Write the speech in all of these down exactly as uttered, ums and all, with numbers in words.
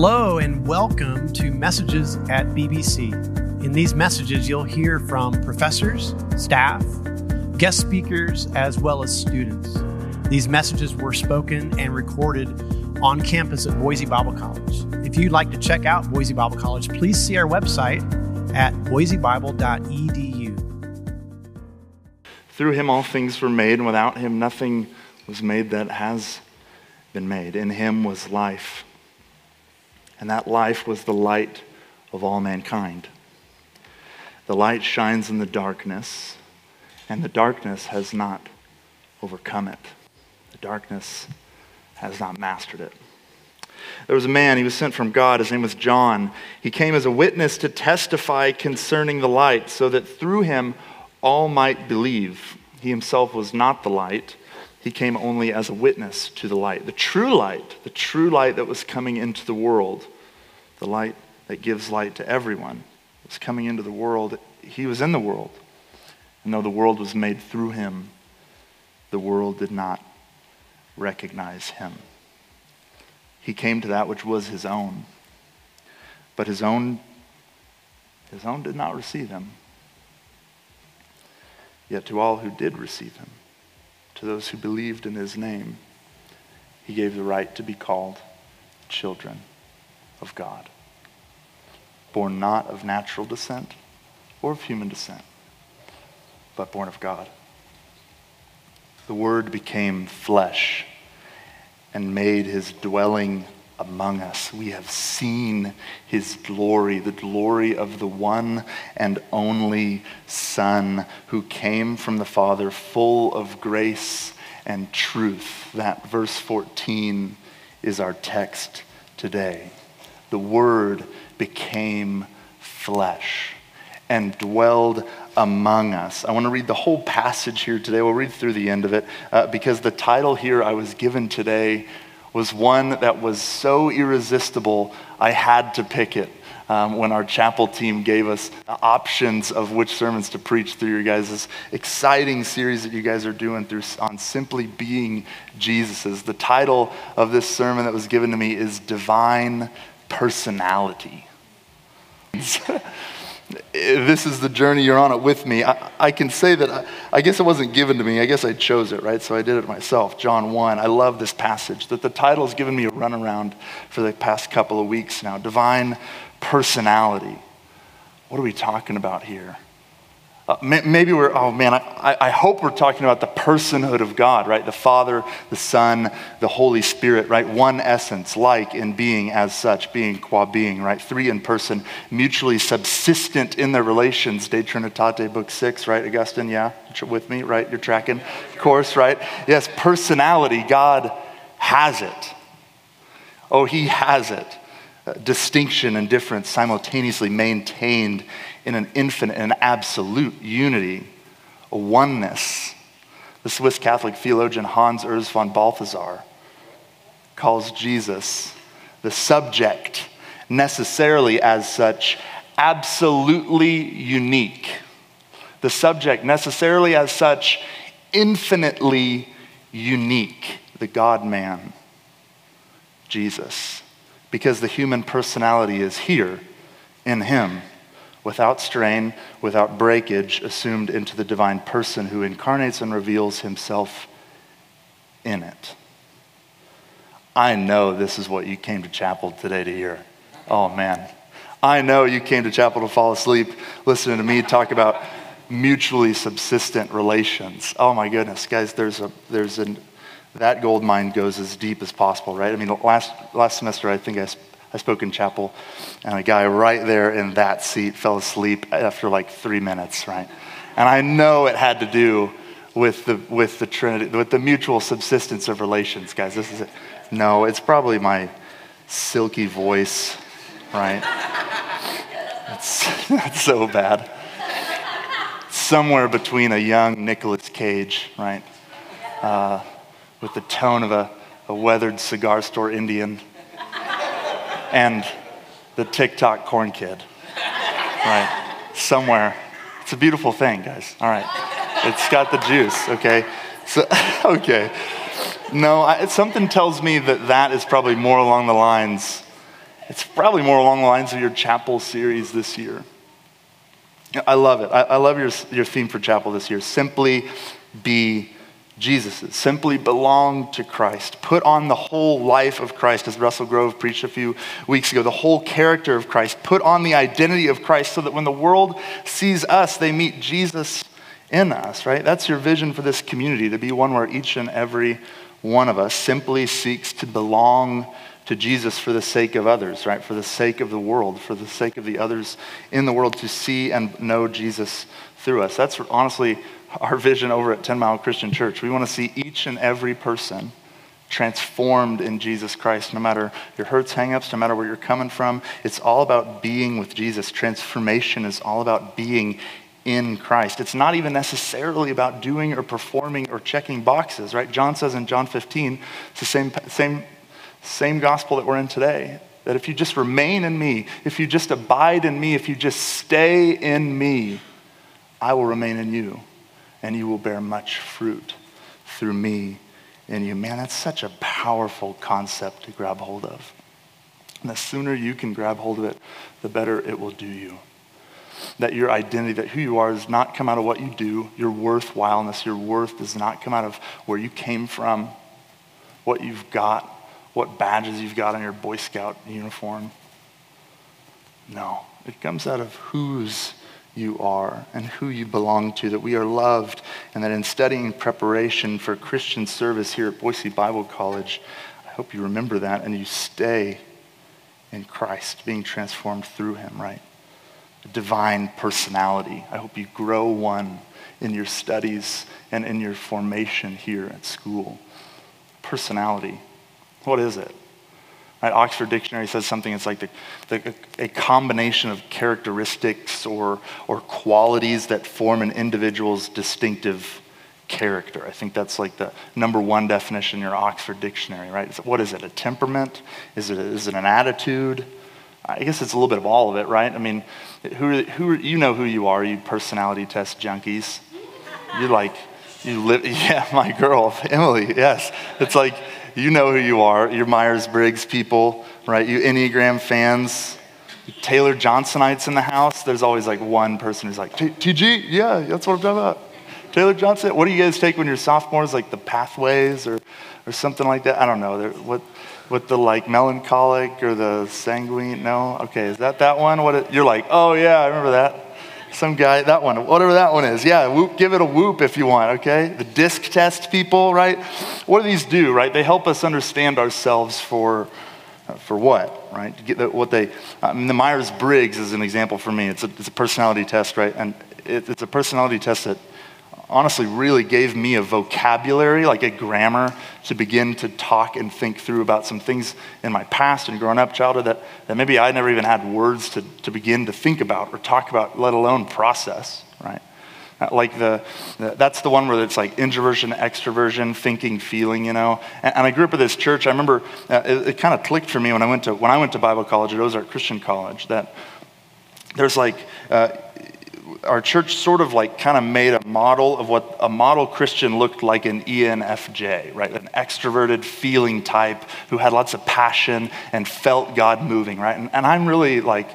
Hello and welcome to Messages at B B C. In these messages, you'll hear from professors, staff, guest speakers, as well as students. These messages were spoken and recorded on campus at Boise Bible College. If you'd like to check out Boise Bible College, please see our website at boise bible dot e d u. Through him all things were made, and without him nothing was made that has been made. In him was life, and that life was the light of all mankind. The light shines in the darkness, and the darkness has not overcome it. The darkness has not mastered it. There was a man, he was sent from God, his name was John. He came as a witness to testify concerning the light, so that through him all might believe. He himself was not the light. He came only as a witness to the light, the true light, the true light that was coming into the world, the light that gives light to everyone was coming into the world. He was in the world. And though the world was made through him, the world did not recognize him. He came to that which was his own, but his own, his own did not receive him. Yet to all who did receive him, to those who believed in his name, he gave the right to be called children of God, born not of natural descent or of human descent, but born of God. The Word became flesh and made his dwelling among us. We have seen his glory, the glory of the one and only Son who came from the Father, full of grace and truth. That verse fourteen is our text today. The Word became flesh and dwelled among us. I want to read the whole passage here today. We'll read through the end of it uh, because the title here I was given today was one that was so irresistible, I had to pick it um, when our chapel team gave us options of which sermons to preach through your guys' this exciting series that you guys are doing through on Simply Being Jesus's. The title of this sermon that was given to me is Divine Personality. This is the journey you're on it with me. I, I can say that I, I guess it wasn't given to me. I guess I chose it, right? So I did it myself. John one. I love this passage. That the title's given me a runaround for the past couple of weeks now. Divine personality. What are we talking about here? Uh, maybe we're, oh man, I, I hope we're talking about the personhood of God, right? The Father, the Son, the Holy Spirit, right? One essence, like in being as such, being qua being, right? Three in person, mutually subsistent in their relations. De Trinitate, book six, right? Augustine, yeah, with me, right? You're tracking, of course, right? Yes, personality, God has it. Oh, he has it. Distinction and difference simultaneously maintained in an infinite and absolute unity, a oneness. The Swiss Catholic theologian Hans Urs von Balthasar calls Jesus the subject, necessarily as such, absolutely unique. The subject, necessarily as such, infinitely unique. The God-man, Jesus. Because the human personality is here in him, without strain, without breakage, assumed into the divine person who incarnates and reveals himself in it. I know this is what you came to chapel today to hear. Oh man. I know you came to chapel to fall asleep listening to me talk about mutually subsistent relations. Oh my goodness, guys, there's a there's an that gold mine goes as deep as possible, right? I mean, last last semester, I think I, sp- I spoke in chapel, and a guy right there in that seat fell asleep after like three minutes, right? And I know it had to do with the with the Trinity, with the mutual subsistence of relations, guys. This is it. No, it's probably my silky voice, right? It's not so bad. Somewhere between a young Nicolas Cage, right? Uh, with the tone of a, a weathered cigar store Indian and the TikTok corn kid, right? Somewhere. It's a beautiful thing, guys. All right. It's got the juice, okay? So, okay. No, I, something tells me that that is probably more along the lines It's probably more along the lines of your chapel series this year. I love it. I, I love your, your theme for chapel this year. Simply be Jesus's. Simply belong to Christ. Put on the whole life of Christ, as Russell Grove preached a few weeks ago, the whole character of Christ. Put on the identity of Christ so that when the world sees us, they meet Jesus in us, right? That's your vision for this community, to be one where each and every one of us simply seeks to belong to Jesus for the sake of others, right? For the sake of the world, for the sake of the others in the world to see and know Jesus through us. That's honestly our vision over at Ten Mile Christian Church. We want to see each and every person transformed in Jesus Christ, no matter your hurts, hang-ups, no matter where you're coming from. It's all about being with Jesus. Transformation is all about being in Christ. It's not even necessarily about doing or performing or checking boxes, right? John says in John fifteen, it's the same, same, same gospel that we're in today, that if you just remain in me, if you just abide in me, if you just stay in me, I will remain in you, and you will bear much fruit through me in you. Man, that's such a powerful concept to grab hold of. And the sooner you can grab hold of it, the better it will do you. That your identity, that who you are, does not come out of what you do. Your worthwhileness, your worth does not come out of where you came from, what you've got, what badges you've got on your Boy Scout uniform. No, it comes out of whose you are and who you belong to, that we are loved, and that in studying preparation for Christian service here at Boise Bible College, I hope you remember that and you stay in Christ, being transformed through him, right? Divine personality. I hope you grow one in your studies and in your formation here at school. Personality. What is it? Right, Oxford Dictionary says something. It's like the, the, a combination of characteristics or, or qualities that form an individual's distinctive character. I think that's like the number one definition in your Oxford Dictionary, right? So what is it? A temperament? Is it, is it an attitude? I guess it's a little bit of all of it, right? I mean, who, who, you know who you are, you personality test junkies. You're like, you live, yeah, my girl, Emily, yes. It's like, you know who you are, you're Myers-Briggs people, right? You Enneagram fans, Taylor Johnsonites in the house. There's always like one person who's like, T G, yeah, that's what I'm talking about. Taylor Johnson, what do you guys take when you're sophomores? Like the pathways or, or something like that? I don't know, what? With the like melancholic or the sanguine, no? Okay, is that that one? What it, you're like, oh yeah, I remember that. Some guy, that one, whatever that one is. Yeah, whoop, give it a whoop if you want, okay? The disc test people, right? What do these do, right? They help us understand ourselves for, uh, for what, right? To get the, what they, I mean, the Myers-Briggs is an example for me. It's a, it's a personality test, right? And it, it's a personality test that honestly really gave me a vocabulary, like a grammar, to begin to talk and think through about some things in my past and growing up, childhood, that, that maybe I never even had words to, to begin to think about or talk about, let alone process, right? Like the, the that's the one where it's like introversion, extroversion, thinking, feeling, you know? And, and I grew up at this church. I remember uh, it, it kind of clicked for me when I went to when I went to Bible college at Ozark Christian College, that there's like, uh, our church sort of like kind of made a model of what a model Christian looked like, an E N F J, right? An extroverted feeling type who had lots of passion and felt God moving, right? And, and I'm really like,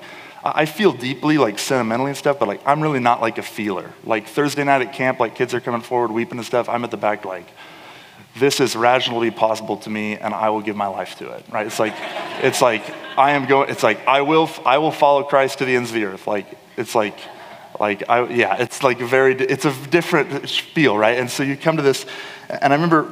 I feel deeply like sentimentally and stuff, but like I'm really not like a feeler. Like Thursday night at camp, like kids are coming forward weeping and stuff. I'm at the back like, this is rationally possible to me and I will give my life to it, right? It's like, it's like, I am going, it's like, I will, I will follow Christ to the ends of the earth. Like, it's like, Like, I, yeah, it's like very, it's a different feel, right? And so you come to this, and I remember,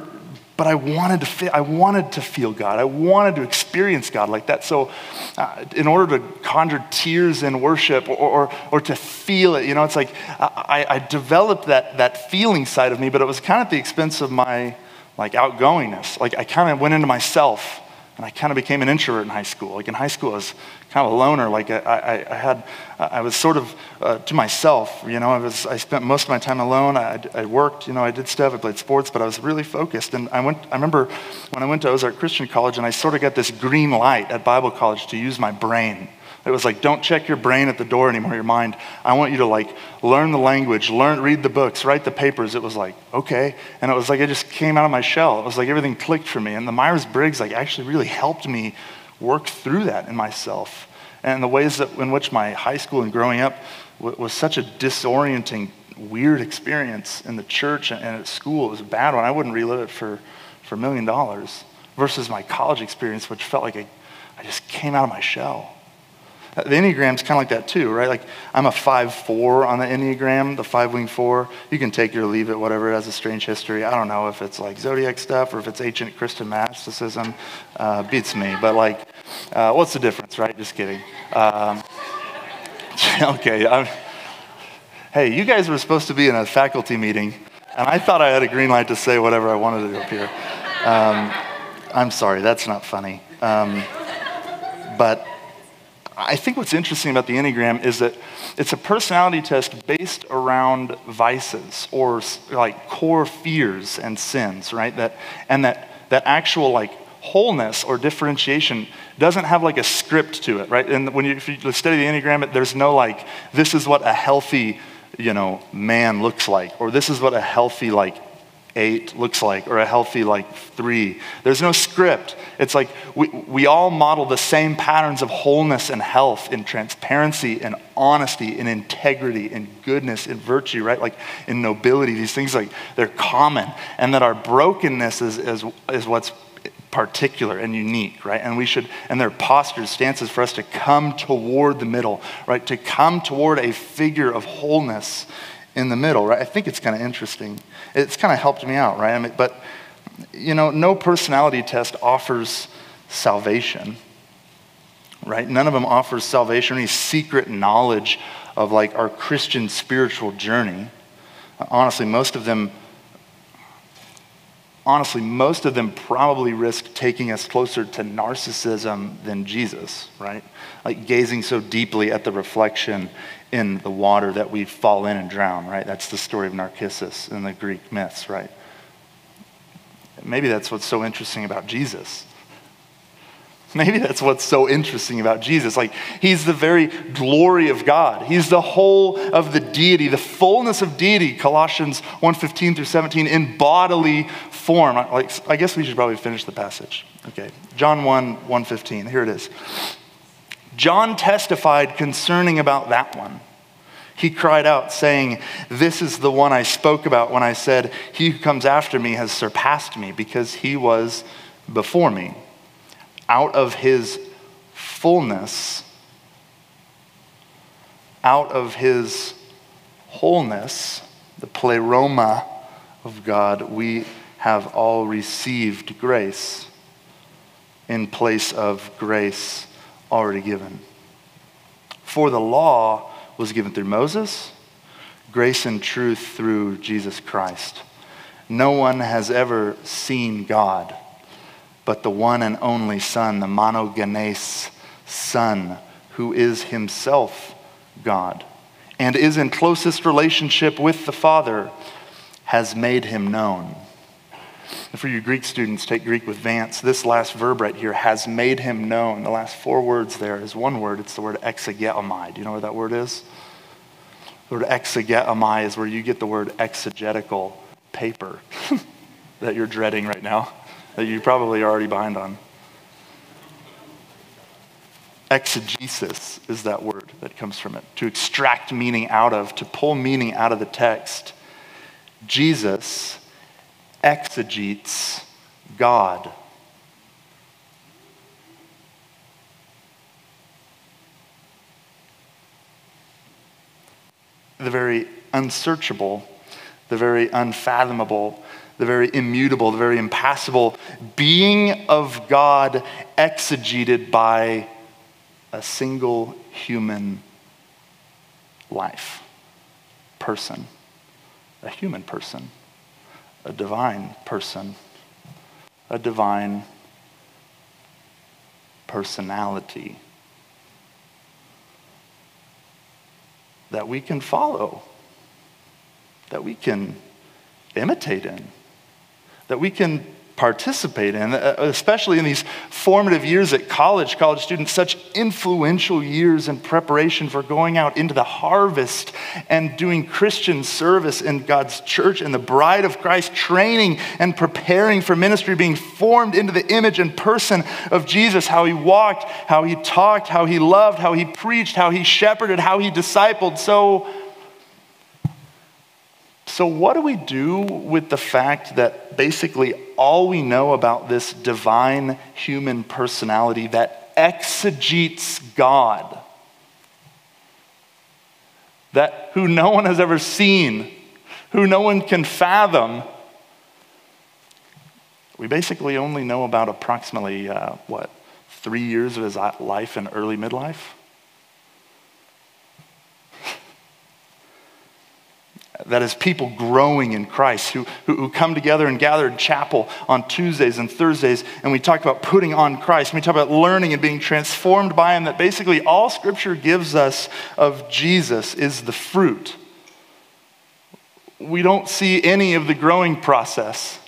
but I wanted to feel, I wanted to feel God. I wanted to experience God like that. So uh, in order to conjure tears in worship or, or, or to feel it, you know, it's like I, I developed that, that feeling side of me, but it was kind of at the expense of my like outgoingness. Like I kind of went into myself. And I kind of became an introvert in high school. Like in high school, I was kind of a loner. Like I, I, I had, I was sort of uh, to myself, you know, I was, I spent most of my time alone. I, I worked, you know, I did stuff, I played sports, but I was really focused. And I went, I remember when I went to Ozark Christian College and I sort of got this green light at Bible college to use my brain. It was like, don't check your brain at the door anymore, your mind. I want you to like learn the language, learn, read the books, write the papers. It was like, okay. And it was like, I just came out of my shell. It was like everything clicked for me. And the Myers-Briggs like actually really helped me work through that in myself, and the ways that in which my high school and growing up w- was such a disorienting, weird experience in the church and at school. It was a bad one. I wouldn't relive it for, for a million dollars versus my college experience, which felt like I, I just came out of my shell. The Enneagram's kind of like that too, right? Like I'm a five four on the Enneagram, the five-wing four. You can take it or leave it, whatever. It has a strange history. I don't know if it's like Zodiac stuff or if it's ancient Christian mysticism. Uh, beats me, but like, uh, what's the difference, right? Just kidding. Um, okay. I'm, hey, you guys were supposed to be in a faculty meeting, and I thought I had a green light to say whatever I wanted to up here. Um, I'm sorry. That's not funny. Um, but... I think what's interesting about the Enneagram is that it's a personality test based around vices or like core fears and sins, right? That and that that actual like wholeness or differentiation doesn't have like a script to it, right? And when you, if you study the Enneagram, there's no like this is what a healthy, you know, man looks like, or this is what a healthy like eight looks like, or a healthy like three. There's no script. It's like we we all model the same patterns of wholeness and health and transparency and honesty and integrity and goodness and virtue, right? Like in nobility, these things like they're common, and that our brokenness is is, is what's particular and unique, right? And we should, and their postures, stances for us to come toward the middle, right? To come toward a figure of wholeness in the middle, right? I think it's kind of interesting. It's kind of helped me out, right? I mean, but, you know, no personality test offers salvation, right? None of them offers salvation, any secret knowledge of, like, our Christian spiritual journey. Honestly, most of them, honestly, most of them probably risk taking us closer to narcissism than Jesus, right? Like, gazing so deeply at the reflection in the water that we fall in and drown, right? That's the story of Narcissus in the Greek myths, right? Maybe that's what's so interesting about Jesus. Maybe that's what's so interesting about Jesus. Like, he's the very glory of God. He's the whole of the deity, the fullness of deity, Colossians one fifteen through seventeen, in bodily form. Like, I guess we should probably finish the passage. Okay, John one, one fifteen, here it is. John testified concerning about that one. He cried out, saying, "This is the one I spoke about when I said, 'He who comes after me has surpassed me, because he was before me.' Out of his fullness, out of his wholeness, the pleroma of God, we have all received grace in place of grace already given. For the law was given through Moses, grace and truth through Jesus Christ. No one has ever seen God, but the one and only Son, the Monogenes Son, who is himself God and is in closest relationship with the Father, has made him known." And for you Greek students, take Greek with Vance. This last verb right here, has made him known. The last four words there is one word. It's the word exegeomai. Do you know what that word is? The word exegeomai is where you get the word exegetical paper that you're dreading right now, that you probably are already behind on. Exegesis is that word that comes from it. To extract meaning out of, to pull meaning out of the text. Jesus exegetes God. The very unsearchable, the very unfathomable, the very immutable, the very impassable being of God exegeted by a single human life, person, a human person. A divine person, a divine personality that we can follow, that we can imitate in, that we can participate in, especially in these formative years at college, college students, such influential years in preparation for going out into the harvest and doing Christian service in God's church and the bride of Christ, training and preparing for ministry, being formed into the image and person of Jesus, how he walked, how he talked, how he loved, how he preached, how he shepherded, how he discipled. So, so what do we do with the fact that basically all we know about this divine human personality that exegetes God, that who no one has ever seen, who no one can fathom? We basically only know about approximately, uh, what, three years of his life in early midlife? That is people growing in Christ who, who, who come together and gather in chapel on Tuesdays and Thursdays, and we talk about putting on Christ. We talk about learning and being transformed by him, that basically all Scripture gives us of Jesus is the fruit. We don't see any of the growing process.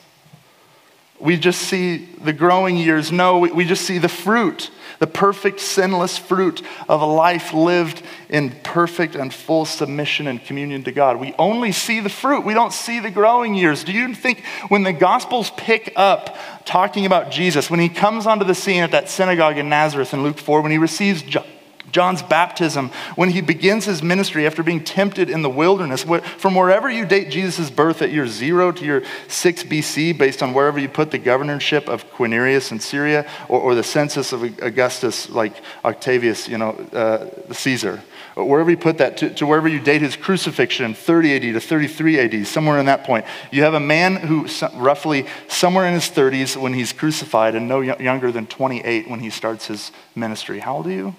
We just see the growing years. No, we, we just see the fruit, the perfect, sinless fruit of a life lived in perfect and full submission and communion to God. We only see the fruit. We don't see the growing years. Do you think when the Gospels pick up talking about Jesus, when he comes onto the scene at that synagogue in Nazareth in Luke four, when he receives John, John's baptism, when he begins his ministry after being tempted in the wilderness, from wherever you date Jesus' birth at year zero to year six B C, based on wherever you put the governorship of Quirinius in Syria, or, or the census of Augustus, like Octavius, you know, uh, Caesar, or wherever you put that, to, to wherever you date his crucifixion, thirty A D to thirty-three A D, somewhere in that point, you have a man who roughly somewhere in his thirties when he's crucified and no younger than twenty-eight when he starts his ministry. How old are you?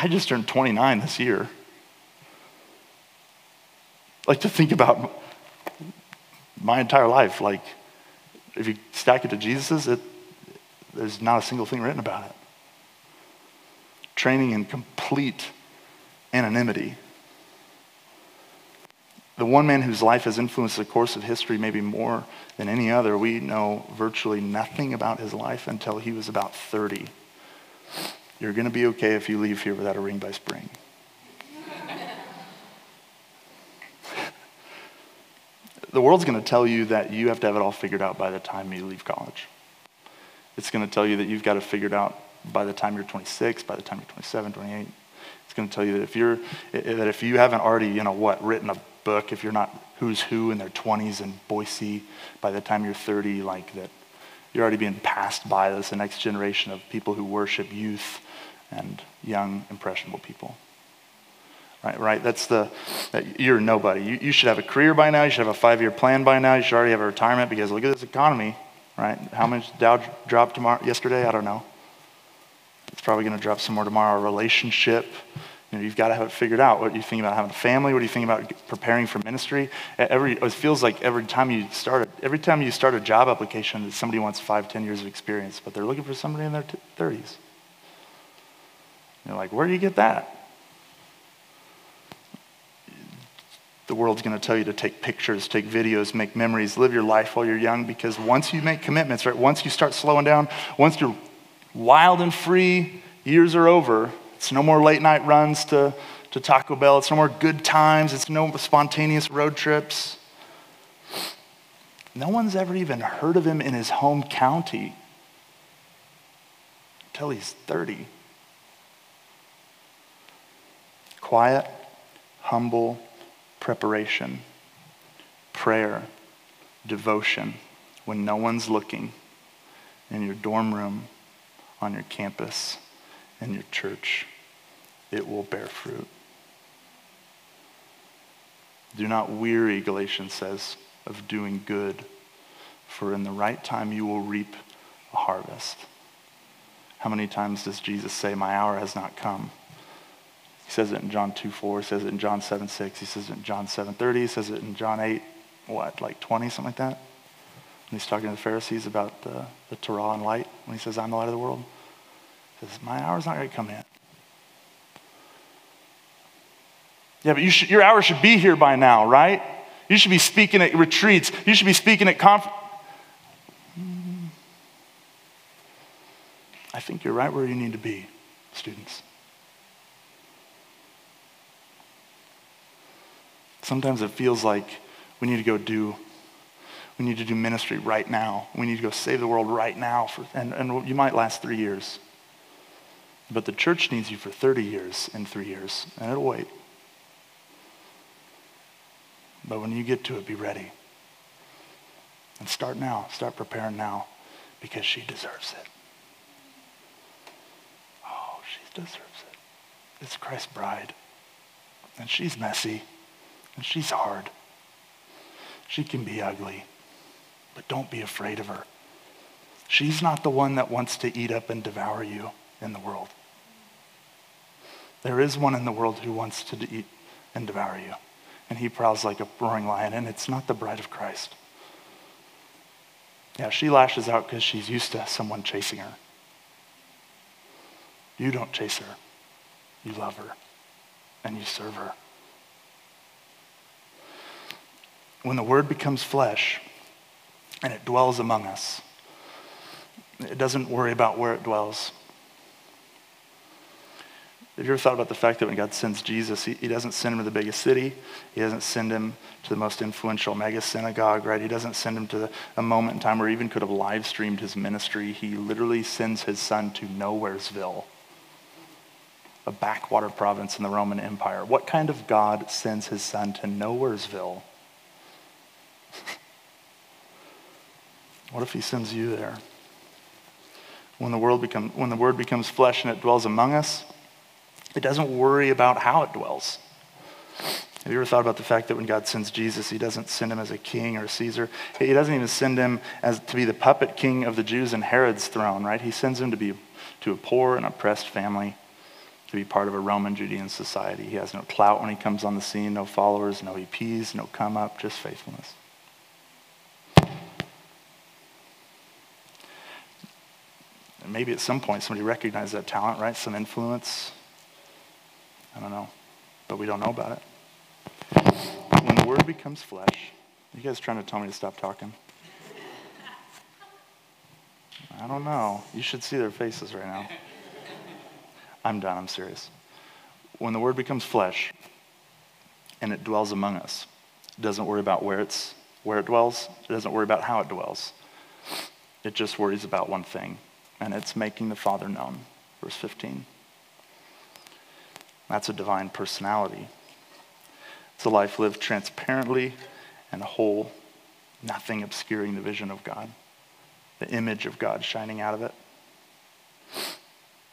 I just turned twenty-nine this year. Like, to think about my entire life, like, if you stack it to Jesus's, it, there's not a single thing written about it. Training in complete anonymity. The one man whose life has influenced the course of history maybe more than any other, we know virtually nothing about his life until he was about thirty. You're going to be okay if you leave here without a ring by spring. The world's going to tell you that you have to have it all figured out by the time you leave college. It's going to tell you that you've got it figured out by the time you're twenty-six, by the time you're twenty-seven, twenty-eight. It's going to tell you that if you're that if you haven't already, you know what, written a book, if you're not who's who in their twenties in Boise by the time you're thirty, like that you're already being passed by. This the next generation of people who worship youth and young, impressionable people. Right, right. That's the, that you're nobody. You, you should have a career by now. You should have a five-year plan by now. You should already have a retirement because look at this economy, right? How much Dow dropped tomorrow, yesterday? I don't know. It's probably going to drop some more tomorrow. A relationship. You know, you've got to have it figured out. What do you think about having a family? What do you think about preparing for ministry? Every, it feels like every time you start, every time you start a job application, somebody wants five, ten years of experience, but they're looking for somebody in their thirties. You're like, where do you get that? The world's going to tell you to take pictures, take videos, make memories, live your life while you're young, because once you make commitments, right? Once you start slowing down, once you're wild and free, years are over. It's no more late night runs to, to Taco Bell. It's no more good times. It's no spontaneous road trips. No one's ever even heard of him in his home county until he's thirty. Quiet, humble preparation, prayer, devotion when no one's looking, in your dorm room, on your campus, in your church, it will bear fruit. Do not weary, Galatians says, of doing good, for in the right time you will reap a harvest. How many times does Jesus say, my hour has not come? He says it in John two four, he says it in John seven six, he says it in John seven thirty, he says it in John eight, what, like twenty, something like that? And he's talking to the Pharisees about the, the Torah and light, when he says, I'm the light of the world. Because my hour's not going to come in. Yeah, but you should, your hour should be here by now, right? You should be speaking at retreats. You should be speaking at conferences. I think you're right where you need to be, students. Sometimes it feels like we need to go do, we need to do ministry right now. We need to go save the world right now. For, and, and you might last three years. But the church needs you for thirty years in three years, and it'll wait. But when you get to it, be ready. And start now. Start preparing now, because she deserves it. Oh, she deserves it. It's Christ's bride. And she's messy. And she's hard. She can be ugly, but don't be afraid of her. She's not the one that wants to eat up and devour you in the world. There is one in the world who wants to eat and devour you, and he prowls like a roaring lion, and it's not the bride of Christ. Yeah, she lashes out because she's used to someone chasing her. You don't chase her. You love her, and you serve her. When the word becomes flesh and it dwells among us, it doesn't worry about where it dwells. Have you ever thought about the fact that when God sends Jesus, he, he doesn't send him to the biggest city. He doesn't send him to the most influential mega synagogue, right? He doesn't send him to a moment in time where he even could have live streamed his ministry. He literally sends his son to Nowheresville, a backwater province in the Roman Empire. What kind of God sends his son to Nowheresville? What if he sends you there? When the world become, when the word becomes flesh and it dwells among us, it doesn't worry about how it dwells. Have you ever thought about the fact that when God sends Jesus, he doesn't send him as a king or a Caesar? He doesn't even send him as to be the puppet king of the Jews and Herod's throne, right? He sends him to be to a poor and oppressed family, to be part of a Roman Judean society. He has no clout when he comes on the scene, no followers, no E Ps, no come up, just faithfulness. And maybe at some point somebody recognized that talent, right? Some influence. I don't know, but we don't know about it. When the word becomes flesh, you guys trying to tell me to stop talking? I don't know. You should see their faces right now. I'm done, I'm serious. When the word becomes flesh and it dwells among us, it doesn't worry about where it's where it dwells, it doesn't worry about how it dwells. It just worries about one thing, and it's making the Father known. Verse fifteen. That's a divine personality. It's a life lived transparently and whole, nothing obscuring the vision of God, the image of God shining out of it.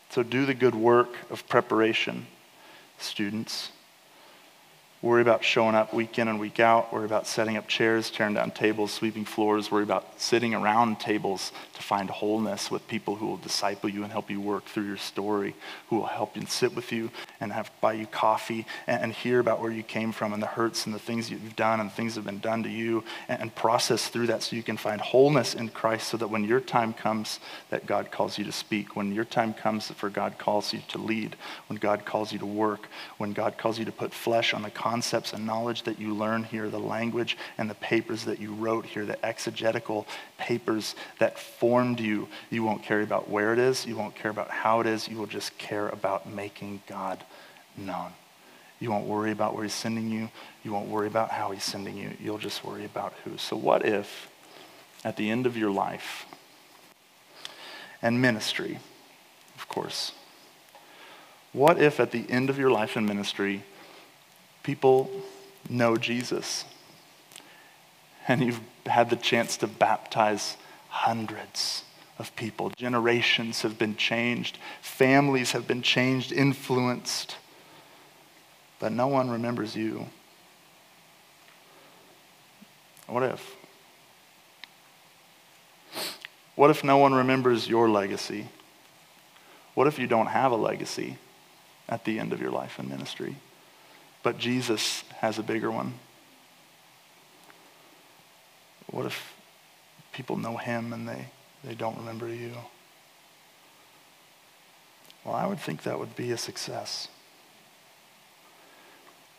So do the good work of preparation, students. Worry about showing up week in and week out. Worry about setting up chairs, tearing down tables, sweeping floors. Worry about sitting around tables to find wholeness with people who will disciple you and help you work through your story, who will help you and sit with you and have buy you coffee and, and hear about where you came from and the hurts and the things you've done and things that have been done to you, and, and process through that so you can find wholeness in Christ, so that when your time comes that God calls you to speak, when your time comes for God calls you to lead, when God calls you to work, when God calls you to put flesh on the concepts and knowledge that you learn here, the language and the papers that you wrote here, the exegetical papers that formed you, you won't care about where it is, you won't care about how it is, you will just care about making God known. You won't worry about where he's sending you, you won't worry about how he's sending you, you'll just worry about who. So what if at the end of your life and ministry, of course, what if at the end of your life and ministry, people know Jesus, and you've had the chance to baptize hundreds of people. Generations have been changed. Families have been changed, influenced. But no one remembers you. What if? What if no one remembers your legacy? What if you don't have a legacy at the end of your life and ministry? But Jesus has a bigger one. What if people know him and they, they don't remember you? Well, I would think that would be a success.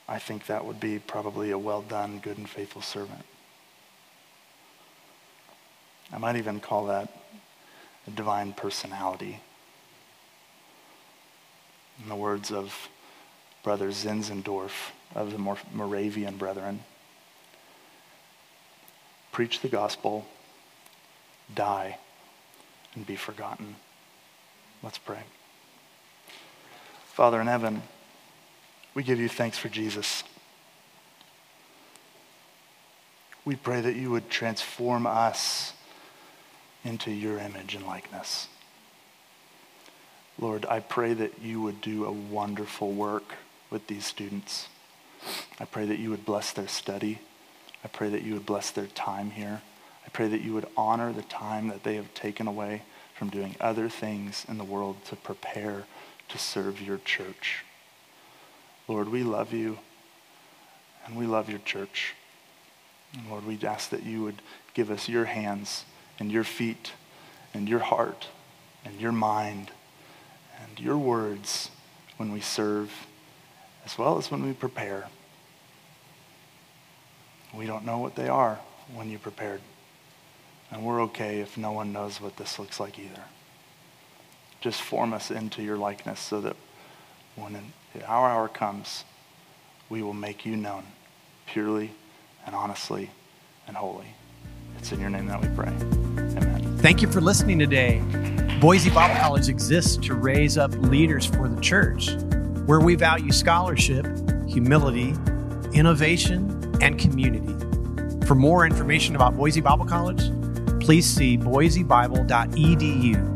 I think that would be probably a well done, good and faithful servant. I might even call that a divine personality in the words of Brother Zinzendorf of the Mor- Moravian Brethren. Preach the gospel, die, and be forgotten. Let's pray. Father in heaven, we give you thanks for Jesus. We pray that you would transform us into your image and likeness. Lord, I pray that you would do a wonderful work with these students. I pray that you would bless their study. I pray that you would bless their time here. I pray that you would honor the time that they have taken away from doing other things in the world to prepare to serve your church. Lord, we love you, and we love your church. And Lord, we ask that you would give us your hands and your feet and your heart and your mind and your words when we serve, as well as when we prepare. We don't know what they are when you prepared. And we're okay if no one knows what this looks like either. Just form us into your likeness so that when our hour comes, we will make you known purely and honestly and wholly. It's in your name that we pray. Amen. Thank you for listening today. Boise Bible College exists to raise up leaders for the church, where we value scholarship, humility, innovation, and community. For more information about Boise Bible College, please see boise bible dot e d u.